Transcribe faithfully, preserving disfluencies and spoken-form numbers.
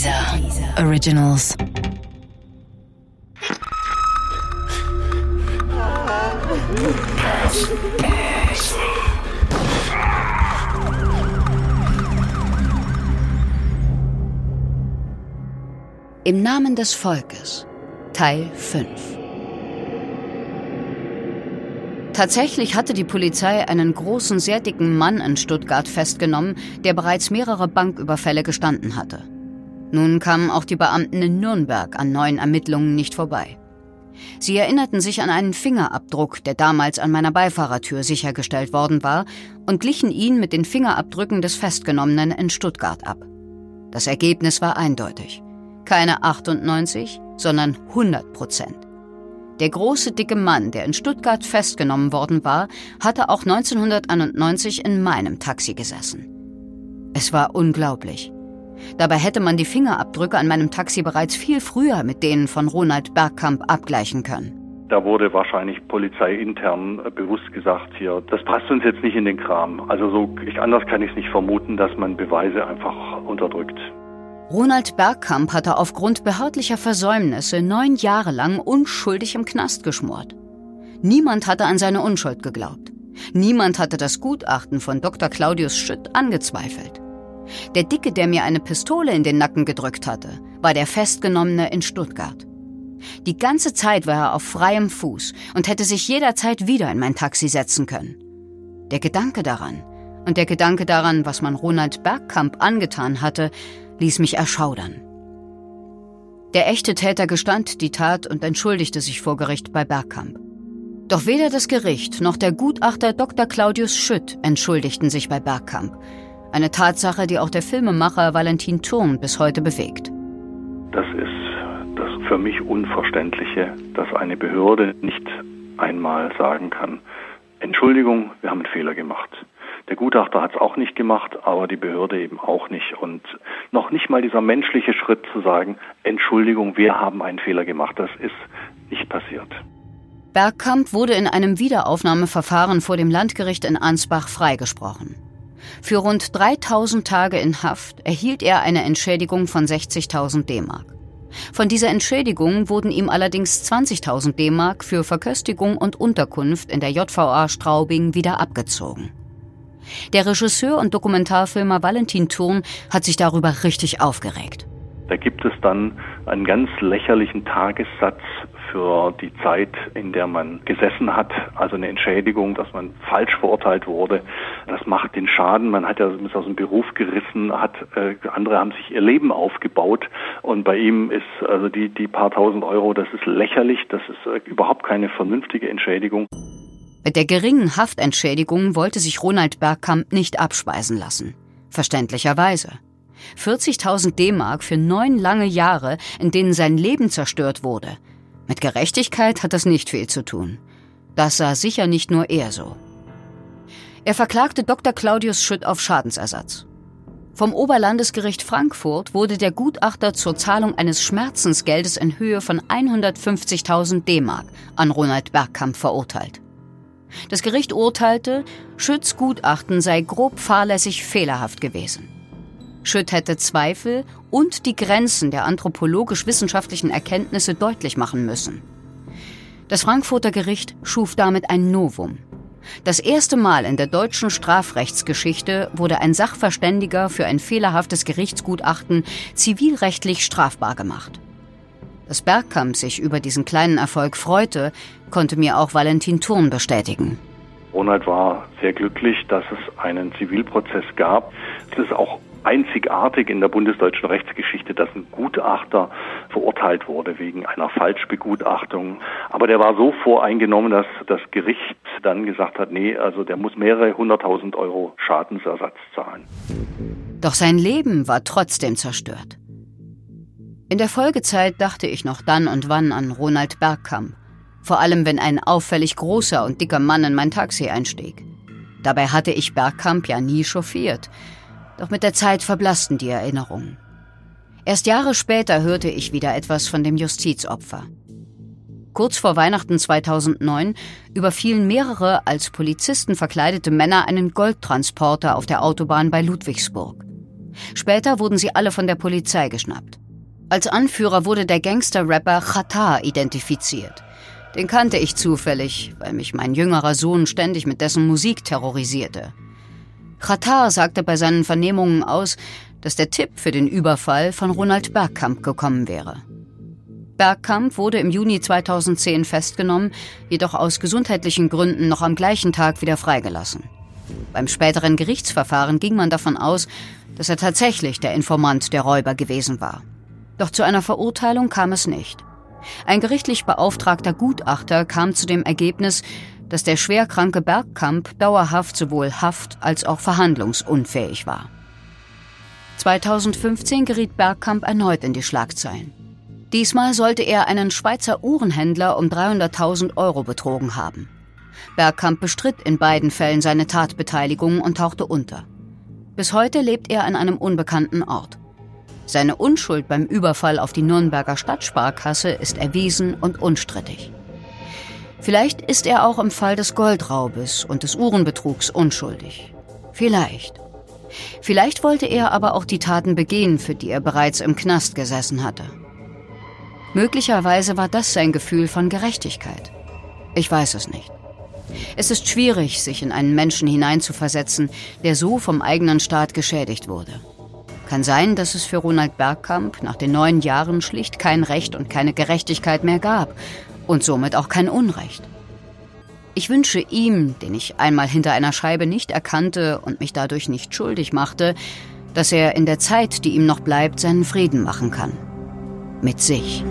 Deezer Originals. Im Namen des Volkes, Teil fünf. Tatsächlich hatte die Polizei einen großen, sehr dicken Mann in Stuttgart festgenommen, der bereits mehrere Banküberfälle gestanden hatte. Nun kamen auch die Beamten in Nürnberg an neuen Ermittlungen nicht vorbei. Sie erinnerten sich an einen Fingerabdruck, der damals an meiner Beifahrertür sichergestellt worden war, und glichen ihn mit den Fingerabdrücken des Festgenommenen in Stuttgart ab. Das Ergebnis war eindeutig. Keine achtundneunzig, sondern hundert Prozent. Der große, dicke Mann, der in Stuttgart festgenommen worden war, hatte auch neunzehnhunderteinundneunzig in meinem Taxi gesessen. Es war unglaublich. Dabei hätte man die Fingerabdrücke an meinem Taxi bereits viel früher mit denen von Ronald Bergkamp abgleichen können. Da wurde wahrscheinlich polizeiintern bewusst gesagt, hier, das passt uns jetzt nicht in den Kram. Also so ich, anders kann ich es nicht vermuten, dass man Beweise einfach unterdrückt. Ronald Bergkamp hatte aufgrund behördlicher Versäumnisse neun Jahre lang unschuldig im Knast geschmort. Niemand hatte an seine Unschuld geglaubt. Niemand hatte das Gutachten von Doktor Claudius Schütt angezweifelt. Der Dicke, der mir eine Pistole in den Nacken gedrückt hatte, war der Festgenommene in Stuttgart. Die ganze Zeit war er auf freiem Fuß und hätte sich jederzeit wieder in mein Taxi setzen können. Der Gedanke daran und der Gedanke daran, was man Ronald Bergkamp angetan hatte, ließ mich erschaudern. Der echte Täter gestand die Tat und entschuldigte sich vor Gericht bei Bergkamp. Doch weder das Gericht noch der Gutachter Doktor Claudius Schütt entschuldigten sich bei Bergkamp. Eine Tatsache, die auch der Filmemacher Valentin Thurn bis heute bewegt. Das ist das für mich Unverständliche, dass eine Behörde nicht einmal sagen kann, Entschuldigung, wir haben einen Fehler gemacht. Der Gutachter hat es auch nicht gemacht, aber die Behörde eben auch nicht. Und noch nicht mal dieser menschliche Schritt zu sagen, Entschuldigung, wir haben einen Fehler gemacht, das ist nicht passiert. Bergkamp wurde in einem Wiederaufnahmeverfahren vor dem Landgericht in Ansbach freigesprochen. Für rund dreitausend Tage in Haft erhielt er eine Entschädigung von sechzigtausend D-Mark. Von dieser Entschädigung wurden ihm allerdings zwanzigtausend D-Mark für Verköstigung und Unterkunft in der J V A Straubing wieder abgezogen. Der Regisseur und Dokumentarfilmer Valentin Thurn hat sich darüber richtig aufgeregt. Da gibt es dann einen ganz lächerlichen Tagessatz für die Zeit, in der man gesessen hat. Also eine Entschädigung, dass man falsch verurteilt wurde. Das macht den Schaden. Man hat ja ist aus dem Beruf gerissen, hat äh, andere haben sich ihr Leben aufgebaut. Und bei ihm ist also die, die paar tausend Euro, das ist lächerlich. Das ist äh, überhaupt keine vernünftige Entschädigung. Mit der geringen Haftentschädigung wollte sich Ronald Bergkamp nicht abspeisen lassen. Verständlicherweise. vierzigtausend D-Mark für neun lange Jahre, in denen sein Leben zerstört wurde. Mit Gerechtigkeit hat das nicht viel zu tun. Das sah sicher nicht nur er so. Er verklagte Doktor Claudius Schütt auf Schadensersatz. Vom Oberlandesgericht Frankfurt wurde der Gutachter zur Zahlung eines Schmerzensgeldes in Höhe von hundertfünfzigtausend D-Mark an Ronald Bergkamp verurteilt. Das Gericht urteilte, Schütts Gutachten sei grob fahrlässig fehlerhaft gewesen. Schütt hätte Zweifel und die Grenzen der anthropologisch-wissenschaftlichen Erkenntnisse deutlich machen müssen. Das Frankfurter Gericht schuf damit ein Novum. Das erste Mal in der deutschen Strafrechtsgeschichte wurde ein Sachverständiger für ein fehlerhaftes Gerichtsgutachten zivilrechtlich strafbar gemacht. Dass Bergkamp sich über diesen kleinen Erfolg freute, konnte mir auch Valentin Thurn bestätigen. Ronald war sehr glücklich, dass es einen Zivilprozess gab. Es ist auch einzigartig in der bundesdeutschen Rechtsgeschichte, dass ein Gutachter verurteilt wurde wegen einer Falschbegutachtung. Aber der war so voreingenommen, dass das Gericht dann gesagt hat, nee, also der muss mehrere hunderttausend Euro Schadensersatz zahlen. Doch sein Leben war trotzdem zerstört. In der Folgezeit dachte ich noch dann und wann an Ronald Bergkamp. Vor allem, wenn ein auffällig großer und dicker Mann in mein Taxi einstieg. Dabei hatte ich Bergkamp ja nie chauffiert. Doch mit der Zeit verblassten die Erinnerungen. Erst Jahre später hörte ich wieder etwas von dem Justizopfer. Kurz vor Weihnachten zweitausendneun überfielen mehrere als Polizisten verkleidete Männer einen Goldtransporter auf der Autobahn bei Ludwigsburg. Später wurden sie alle von der Polizei geschnappt. Als Anführer wurde der Gangster-Rapper Xatar identifiziert. Den kannte ich zufällig, weil mich mein jüngerer Sohn ständig mit dessen Musik terrorisierte. Xatar sagte bei seinen Vernehmungen aus, dass der Tipp für den Überfall von Ronald Bergkamp gekommen wäre. Bergkamp wurde im Juni zweitausendzehn festgenommen, jedoch aus gesundheitlichen Gründen noch am gleichen Tag wieder freigelassen. Beim späteren Gerichtsverfahren ging man davon aus, dass er tatsächlich der Informant der Räuber gewesen war. Doch zu einer Verurteilung kam es nicht. Ein gerichtlich beauftragter Gutachter kam zu dem Ergebnis, dass der schwerkranke Bergkamp dauerhaft sowohl haft- als auch verhandlungsunfähig war. zweitausendfünfzehn geriet Bergkamp erneut in die Schlagzeilen. Diesmal sollte er einen Schweizer Uhrenhändler um dreihunderttausend Euro betrogen haben. Bergkamp bestritt in beiden Fällen seine Tatbeteiligung und tauchte unter. Bis heute lebt er an einem unbekannten Ort. Seine Unschuld beim Überfall auf die Nürnberger Stadtsparkasse ist erwiesen und unstrittig. Vielleicht ist er auch im Fall des Goldraubes und des Uhrenbetrugs unschuldig. Vielleicht. Vielleicht wollte er aber auch die Taten begehen, für die er bereits im Knast gesessen hatte. Möglicherweise war das sein Gefühl von Gerechtigkeit. Ich weiß es nicht. Es ist schwierig, sich in einen Menschen hineinzuversetzen, der so vom eigenen Staat geschädigt wurde. Kann sein, dass es für Ronald Bergkamp nach den neun Jahren schlicht kein Recht und keine Gerechtigkeit mehr gab und somit auch kein Unrecht. Ich wünsche ihm, den ich einmal hinter einer Scheibe nicht erkannte und mich dadurch nicht schuldig machte, dass er in der Zeit, die ihm noch bleibt, seinen Frieden machen kann. Mit sich.